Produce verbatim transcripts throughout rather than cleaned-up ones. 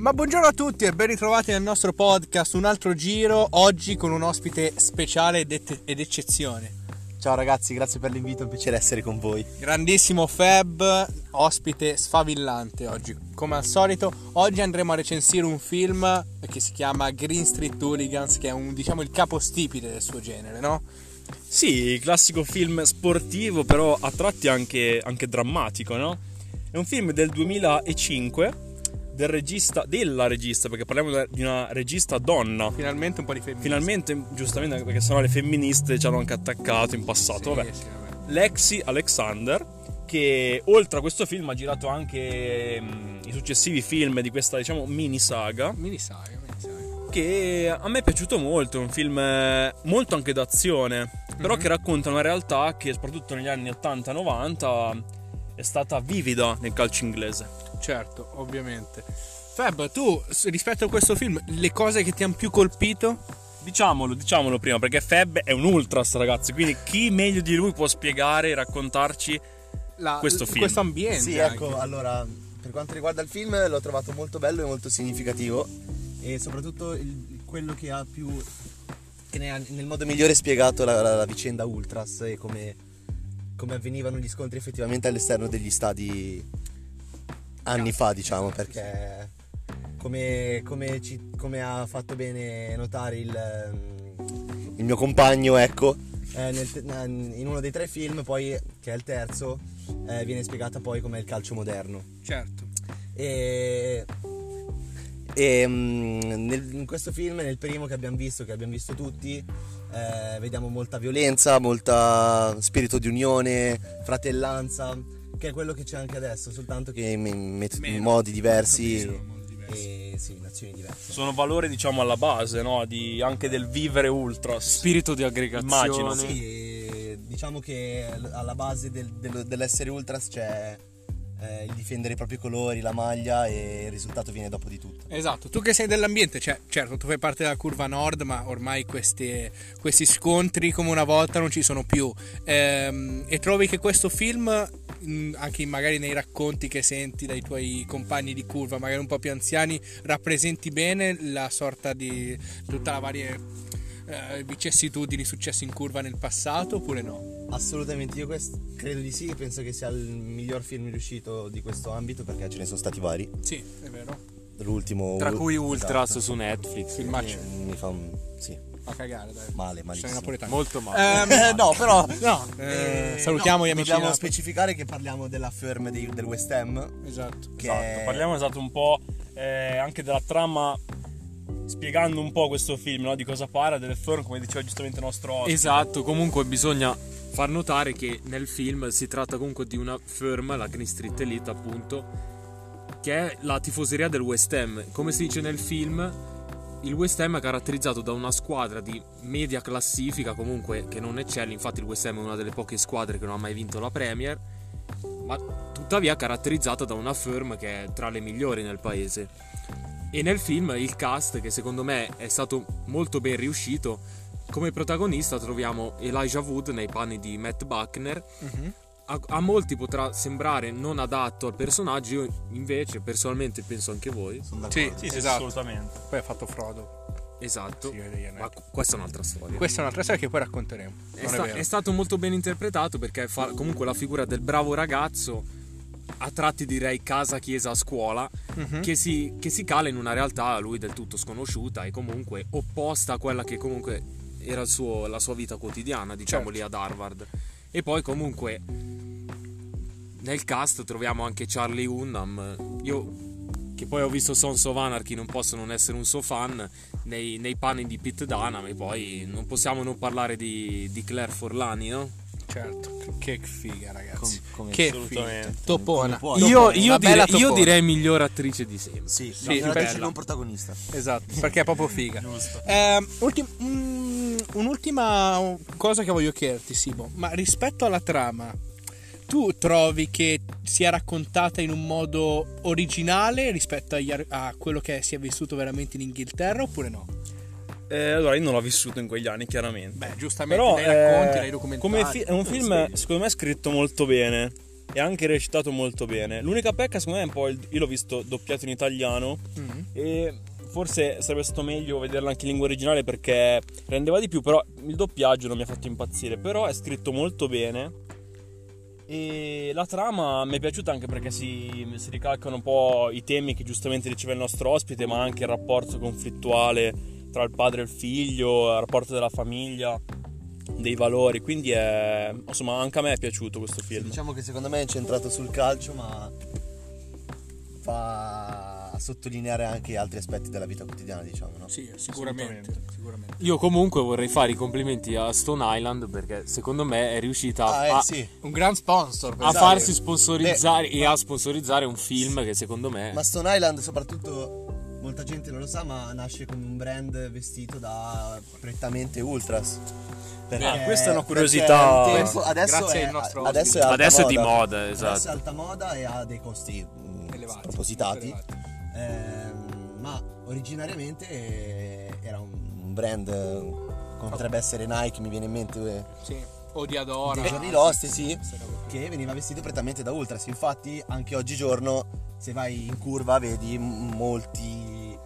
Ma buongiorno a tutti e ben ritrovati nel nostro podcast Un altro giro, oggi con un ospite speciale ed, et- ed eccezione. Ciao ragazzi, grazie per l'invito, è un piacere essere con voi. Grandissimo Feb, ospite sfavillante oggi. Come al solito, oggi andremo a recensire un film che si chiama Green Street Hooligans, che è un, diciamo, il capostipite del suo genere, no? Sì, classico film sportivo, però a tratti anche, anche drammatico, no? È un film del duemilacinque del regista, della regista, perché parliamo di una regista donna. Finalmente un po' di femministe. Finalmente, giustamente, perché sennò le femministe ci hanno anche attaccato in passato. Sì, vabbè. Sì, vabbè. Lexi Alexander, che oltre a questo film ha girato anche mh, i successivi film di questa, diciamo, mini saga. Mini saga, mini saga. Che a me è piaciuto molto, è un film molto anche d'azione, però mm-hmm. che racconta una realtà che soprattutto negli anni ottanta novanta è stata vivida nel calcio inglese. Certo, ovviamente. Feb, tu rispetto a questo film, le cose che ti hanno più colpito? Diciamolo, diciamolo prima, perché Feb è un ultras, ragazzi. Quindi chi meglio di lui può spiegare e raccontarci La, questo film? Questo ambiente. Sì, anche. Ecco, allora, per quanto riguarda il film, l'ho trovato molto bello e molto significativo. E soprattutto il, quello che ha più, che ne ha nel modo migliore spiegato la, la, la vicenda ultras e come, come avvenivano gli scontri effettivamente all'esterno degli stadi anni fa, diciamo, perché come, come, ci, come ha fatto bene notare il, il mio compagno, ecco, eh, nel, in uno dei tre film, poi che è il terzo, eh, viene spiegata poi com'è il calcio moderno. Certo. E, e nel, in questo film, nel primo che abbiamo visto, che abbiamo visto tutti, eh, vediamo molta violenza, molta spirito di unione, fratellanza, che è quello che c'è anche adesso, soltanto che in met- modi diversi, modi diversi. E, sì, in azioni diverse. Sono valori, diciamo, alla base, no? Di, anche del vivere ultra, spirito di aggregazione. Immagino, sì, diciamo che alla base del, del, dell'essere ultras c'è eh, il difendere i propri colori, la maglia, e il risultato viene dopo di tutto. Esatto, tu che sei dell'ambiente, cioè, certo, tu fai parte della curva nord, ma ormai questi, questi scontri come una volta non ci sono più. Ehm, e trovi che questo film, anche magari nei racconti che senti dai tuoi compagni di curva, magari un po' più anziani, rappresenti bene la sorta di tutta la varie eh, vicissitudini successe in curva nel passato, oppure no? Assolutamente, io quest- credo di sì, penso che sia il miglior film riuscito di questo ambito, perché ce ne sono stati vari. Sì, è vero. L'ultimo, tra cui Ultras, esatto, su Netflix. Il match mi fa un... sì. A cagare, dai. Male, malissimo. Molto male. Eh, no, però no. Eh, salutiamo no, gli amici. Dobbiamo specificare che parliamo della firm di, del West Ham. Esatto. Che esatto. È... Parliamo esatto un po' eh, anche della trama, spiegando un po' questo film, no? Di cosa parla, delle firm, come diceva giustamente il nostro ospite. Esatto. Comunque bisogna far notare che nel film si tratta comunque di una firm, la Green Street Elite, appunto, che è la tifoseria del West Ham. Come si dice nel film, il West Ham è caratterizzato da una squadra di media classifica, comunque, che non eccelle. Infatti il West Ham è una delle poche squadre che non ha mai vinto la Premier, ma tuttavia caratterizzata da una firm che è tra le migliori nel paese. E nel film il cast, che secondo me è stato molto ben riuscito, come protagonista troviamo Elijah Wood nei panni di Matt Buckner. Uh-huh. a, a molti potrà sembrare non adatto al personaggio, io invece personalmente penso anche voi. Sì, sì, esatto, assolutamente. Poi ha fatto Frodo. Esatto, sì, ma questa è un'altra storia. Questa è un'altra storia che poi racconteremo. È, sta- è, è stato molto ben interpretato, perché fa comunque la figura del bravo ragazzo, a tratti direi casa, chiesa, scuola, mm-hmm. che, si, che si cala in una realtà a lui del tutto sconosciuta e comunque opposta a quella che comunque era il suo, la sua vita quotidiana, diciamo, certo, lì ad Harvard. E poi comunque nel cast troviamo anche Charlie Hunnam, io che poi ho visto Sons of Anarchy non posso non essere un suo fan, nei, nei panni di Pete Dunham. E poi non possiamo non parlare di, di Claire Forlani, no? Certo, che figa, ragazzi. Com- com- che figa. Topona. Topona. Io, io, dire, topona. Io direi miglior attrice di sempre. Sì, sì, miglior attrice, non protagonista. Esatto, perché è proprio figa. Giusto. Eh, ultim- mm, un'ultima cosa che voglio chiederti, Simo, ma rispetto alla trama, tu trovi che sia raccontata in un modo originale rispetto agli ar- a quello che si è vissuto veramente in Inghilterra, oppure no? Eh, allora io non l'ho vissuto in quegli anni, chiaramente. Beh, giustamente, però, nei racconti, eh, nei documentari. Come fi- è un film, secondo me, scritto molto bene. e ha anche recitato molto bene. L'unica pecca secondo me è un po' il, io l'ho visto doppiato in italiano, mm-hmm. e forse sarebbe stato meglio vederla anche in lingua originale perché rendeva di più, però il doppiaggio non mi ha fatto impazzire, però è scritto molto bene. E la trama mi è piaciuta anche perché si, si ricalcano un po' i temi che giustamente riceve il nostro ospite, ma anche il rapporto conflittuale tra il padre e il figlio, il rapporto della famiglia, dei valori, quindi è, insomma, anche a me è piaciuto questo film. Sì, diciamo che secondo me è centrato sul calcio, ma fa sottolineare anche altri aspetti della vita quotidiana, diciamo, no? Sì, sicuramente, sicuramente. Io comunque vorrei fare i complimenti a Stone Island perché secondo me è riuscita ah, eh, a sì. un gran sponsor a farsi sponsorizzare. Beh, e ma... a sponsorizzare un film che secondo me, ma Stone Island soprattutto molta gente non lo sa, ma nasce come un brand vestito da prettamente ultras. Perché, eh, questa è una curiosità. Tempo, adesso è, al nostro adesso è, adesso è di moda, esatto. Adesso è alta moda e ha dei costi elevati, spropositati, elevati. Eh, ma originariamente era un brand come potrebbe essere Nike, mi viene in mente, sì, o di Adora, dei giorni Lost, sì, che veniva vestito prettamente da ultras. Infatti anche oggigiorno se vai in curva vedi molti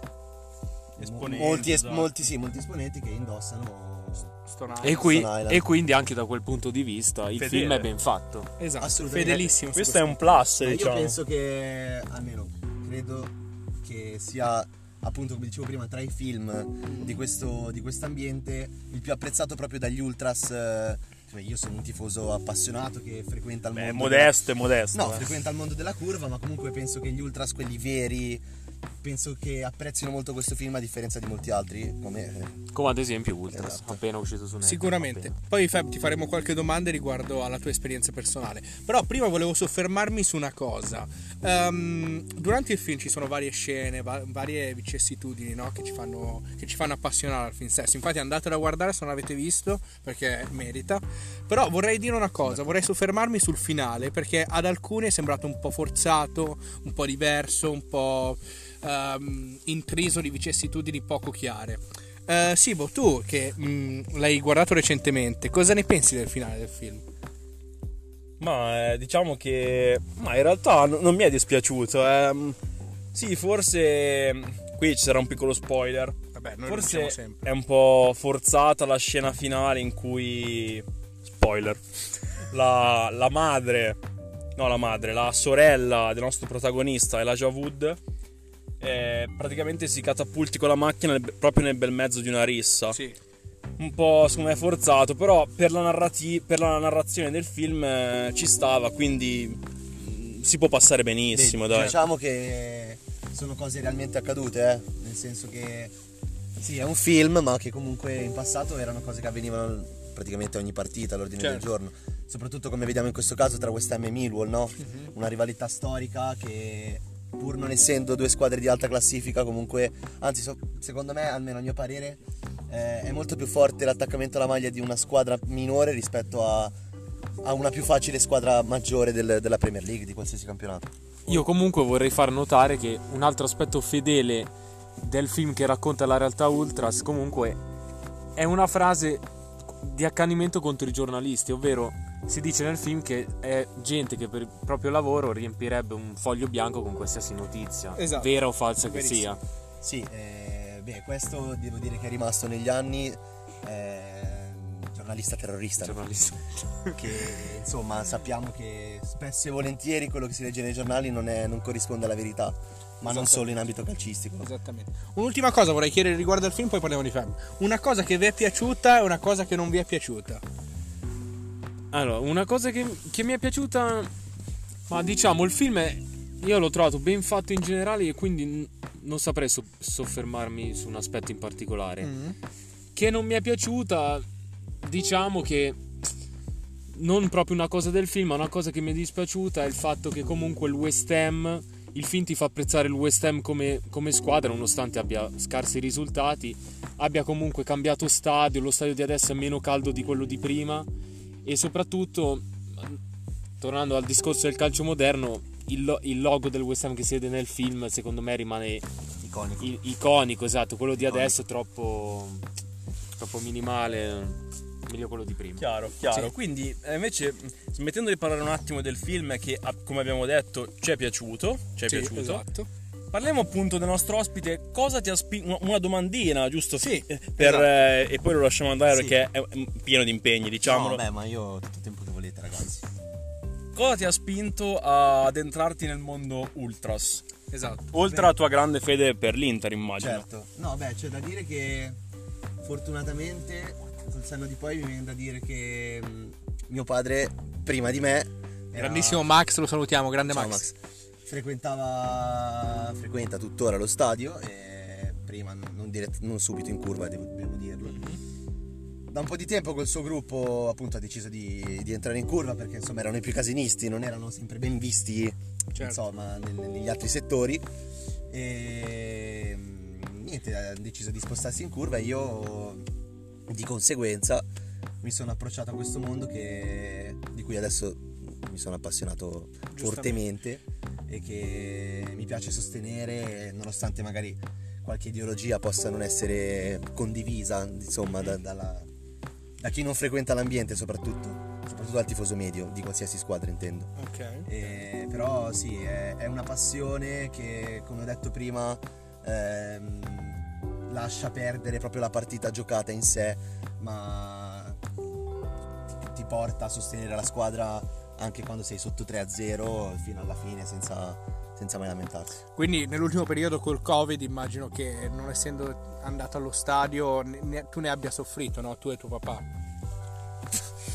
esponenti, molti, es- esatto. molti, sì, molti esponenti che indossano Stone Island. E, qui, Stone Island. E quindi anche da quel punto di vista il Fedele. film è ben fatto, esatto, assolutamente fedelissimo. Questo è un plus, ma diciamo, io penso che almeno credo che sia, appunto, come dicevo prima, tra i film di questo di quest'ambiente il più apprezzato proprio dagli ultras. Cioè, io sono un tifoso appassionato che frequenta il Beh, mondo modesto della... e modesto no eh. frequenta il mondo della curva, ma comunque penso che gli ultras, quelli veri, penso che apprezzino molto questo film a differenza di molti altri, come, come ad esempio Ultras, esatto. appena uscito su Netflix. Sicuramente. Poi Fab, ti faremo qualche domanda riguardo alla tua esperienza personale, però prima volevo soffermarmi su una cosa. Um, durante il film ci sono varie scene, va- varie vicissitudini, no? che, ci fanno, che ci fanno appassionare al film stesso. Infatti andatelo a guardare se non l'avete visto, perché merita. Però vorrei dire una cosa, vorrei soffermarmi sul finale, perché ad alcuni è sembrato un po' forzato, un po' diverso, un po'... Um, intriso di vicissitudini poco chiare. uh, Sibo, tu che mh, l'hai guardato recentemente, cosa ne pensi del finale del film? Ma eh, diciamo che ma in realtà n- non mi è dispiaciuto. eh. Sì, forse qui ci sarà un piccolo spoiler. Vabbè, noi forse è un po' forzata la scena finale in cui spoiler la, la madre no la madre la sorella del nostro protagonista, Elijah Wood, Eh, praticamente si catapulti con la macchina proprio nel bel mezzo di una rissa. Sì. Un po' secondo me forzato, però per la, narrati- per la narrazione del film eh, ci stava, quindi mh, si può passare benissimo. Beh, dai. Diciamo che sono cose realmente accadute, eh? Nel senso che sì, è un film, ma che comunque in passato erano cose che avvenivano praticamente ogni partita all'ordine certo. del giorno, soprattutto come vediamo in questo caso tra West Ham e Millwall, no? Mm-hmm. Una rivalità storica che, pur non essendo due squadre di alta classifica, comunque, anzi, so, secondo me, almeno a mio parere, eh, è molto più forte l'attaccamento alla maglia di una squadra minore rispetto a, a una più facile squadra maggiore del, della Premier League, di qualsiasi campionato. Io comunque vorrei far notare che un altro aspetto fedele del film che racconta la realtà ultras comunque è una frase di accanimento contro i giornalisti, ovvero si dice nel film che è gente che per il proprio lavoro riempirebbe un foglio bianco con qualsiasi notizia, esatto. vera o falsa che sia. Sì, eh, beh, questo devo dire che è rimasto negli anni. Eh, giornalista terrorista. Giornalista. Che insomma sappiamo che spesso e volentieri quello che si legge nei giornali non, è, non corrisponde alla verità. Ma non solo in ambito calcistico. Esattamente. Un'ultima cosa vorrei chiedere riguardo al film, poi parliamo di film. Una cosa che vi è piaciuta e una cosa che non vi è piaciuta. Allora, una cosa che, che mi è piaciuta, ma diciamo il film è, io l'ho trovato ben fatto in generale e quindi n- non saprei so- soffermarmi su un aspetto in particolare. Mm-hmm. Che non mi è piaciuta, diciamo che non proprio una cosa del film, ma una cosa che mi è dispiaciuta è il fatto che comunque il West Ham, il film ti fa apprezzare il West Ham come, come squadra, nonostante abbia scarsi risultati, abbia comunque cambiato stadio, lo stadio di adesso è meno caldo di quello di prima. E soprattutto, tornando al discorso del calcio moderno, il, lo, il logo del West Ham che si vede nel film secondo me rimane iconico, i, iconico esatto, quello iconico. Di adesso è troppo, troppo minimale, meglio quello di prima. Chiaro, chiaro. Sì. Quindi invece, smettendo di parlare un attimo del film che, come abbiamo detto, ci è piaciuto, ci è sì, piaciuto. Esatto. Parliamo appunto del nostro ospite. Cosa ti ha spinto? Una domandina, giusto? Sì. Per, esatto. eh, e poi lo lasciamo andare, sì, perché è pieno di impegni, diciamolo. No, beh, ma io ho tutto il tempo che volete, ragazzi. Cosa ti ha spinto ad entrarti nel mondo ultras? Esatto. Oltre alla tua grande fede per l'Inter, immagino. Certo. No, beh, c'è da dire che fortunatamente, col senno di poi, mi viene da dire che mio padre, prima di me, era... grandissimo Max, lo salutiamo, grande. Ciao, Max. Max. frequentava frequenta tuttora lo stadio, e prima non, dirett- non subito in curva, devo, devo dirlo, da un po' di tempo col suo gruppo appunto ha deciso di, di entrare in curva, perché insomma erano i più casinisti, non erano sempre ben visti, certo, insomma, nel, negli altri settori, e niente, ha deciso di spostarsi in curva, e io di conseguenza mi sono approcciato a questo mondo che, di cui adesso mi sono appassionato fortemente, e che mi piace sostenere, nonostante magari qualche ideologia possa non essere condivisa, insomma, da, dalla, da chi non frequenta l'ambiente, soprattutto soprattutto dal tifoso medio di qualsiasi squadra, intendo. Okay. E, però sì, è, è una passione che, come ho detto prima, ehm, lascia perdere proprio la partita giocata in sé, ma ti, ti porta a sostenere la squadra anche quando sei sotto tre a zero fino alla fine, senza, senza mai lamentarsi. Quindi nell'ultimo periodo col Covid immagino che, non essendo andato allo stadio, ne, tu ne abbia soffrito, no? Tu e tuo papà.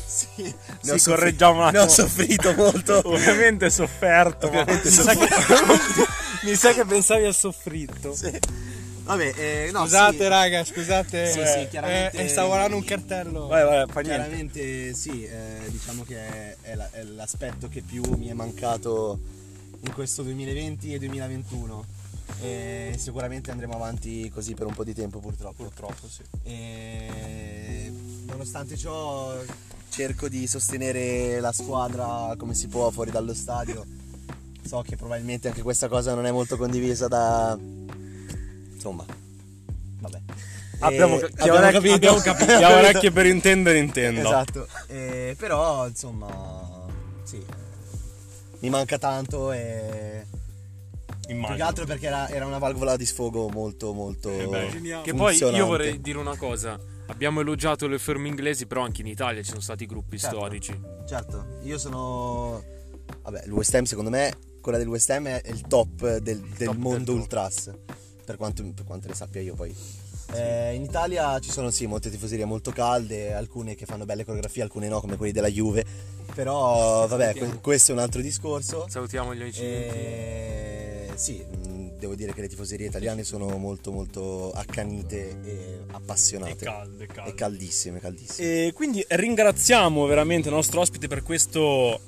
Sì, ne sì, ho soffri- correggiamo un attimo. Ne ho soffrito molto. Ovviamente sofferto. Ovviamente mi, soff- sa che, mi sa che pensavi a soffritto. Sì. Vabbè, eh, no, scusate, sì, raga, scusate, sì, sì, chiaramente, eh, stavo guardando un cartello. Vai, vai, fa niente. Chiaramente sì, eh, diciamo che è, è, la, è l'aspetto che più mi è mancato in questo duemilaventi e duemilaventuno, e sicuramente andremo avanti così per un po' di tempo, purtroppo. Purtroppo, sì. E nonostante ciò cerco di sostenere la squadra come si può fuori dallo stadio. So che probabilmente anche questa cosa non è molto condivisa da... insomma, vabbè, abbiamo, eh, chi abbiamo capito, abbiamo capito. Chi ha orecchie per intendere, intendo. Esatto. Eh, però insomma, sì, mi manca tanto, e immagino, più che altro perché era, era una valvola di sfogo molto molto eh che poi io vorrei dire una cosa. Abbiamo elogiato le firme inglesi, però anche in Italia ci sono stati gruppi, certo, storici. Certo. Io sono, vabbè, il West Ham, secondo me quella del West Ham è il top del, il del top mondo del ultras. Per quanto, per quanto ne sappia io, poi eh, in Italia ci sono sì molte tifoserie molto calde, alcune che fanno belle coreografie, alcune no, come quelli della Juve, però vabbè, que- questo è un altro discorso. Salutiamo gli amici. Eh, sì, devo dire che le tifoserie italiane sono molto molto accanite e appassionate, e calde, calde. E caldissime, caldissime. E quindi ringraziamo veramente il nostro ospite per questo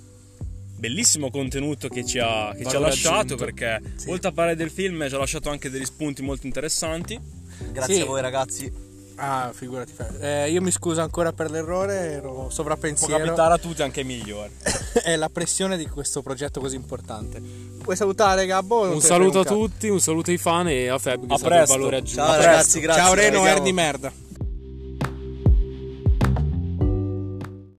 bellissimo contenuto che ci ha, che ci ha lasciato, perché sì, oltre a parlare del film ci ha lasciato anche degli spunti molto interessanti. Grazie, sì, a voi ragazzi. Ah, figurati. Eh, io mi scuso ancora per l'errore, ero sovrappensiero. Può capitare a tutti, anche migliore. È la pressione di questo progetto così importante. Vuoi salutare, Gabbo? Un saluto a tutti, un saluto ai fan e a Feb. A presto. Valore aggiunto. Ciao, a presto, ragazzi, grazie. Ciao Reno, er di merda.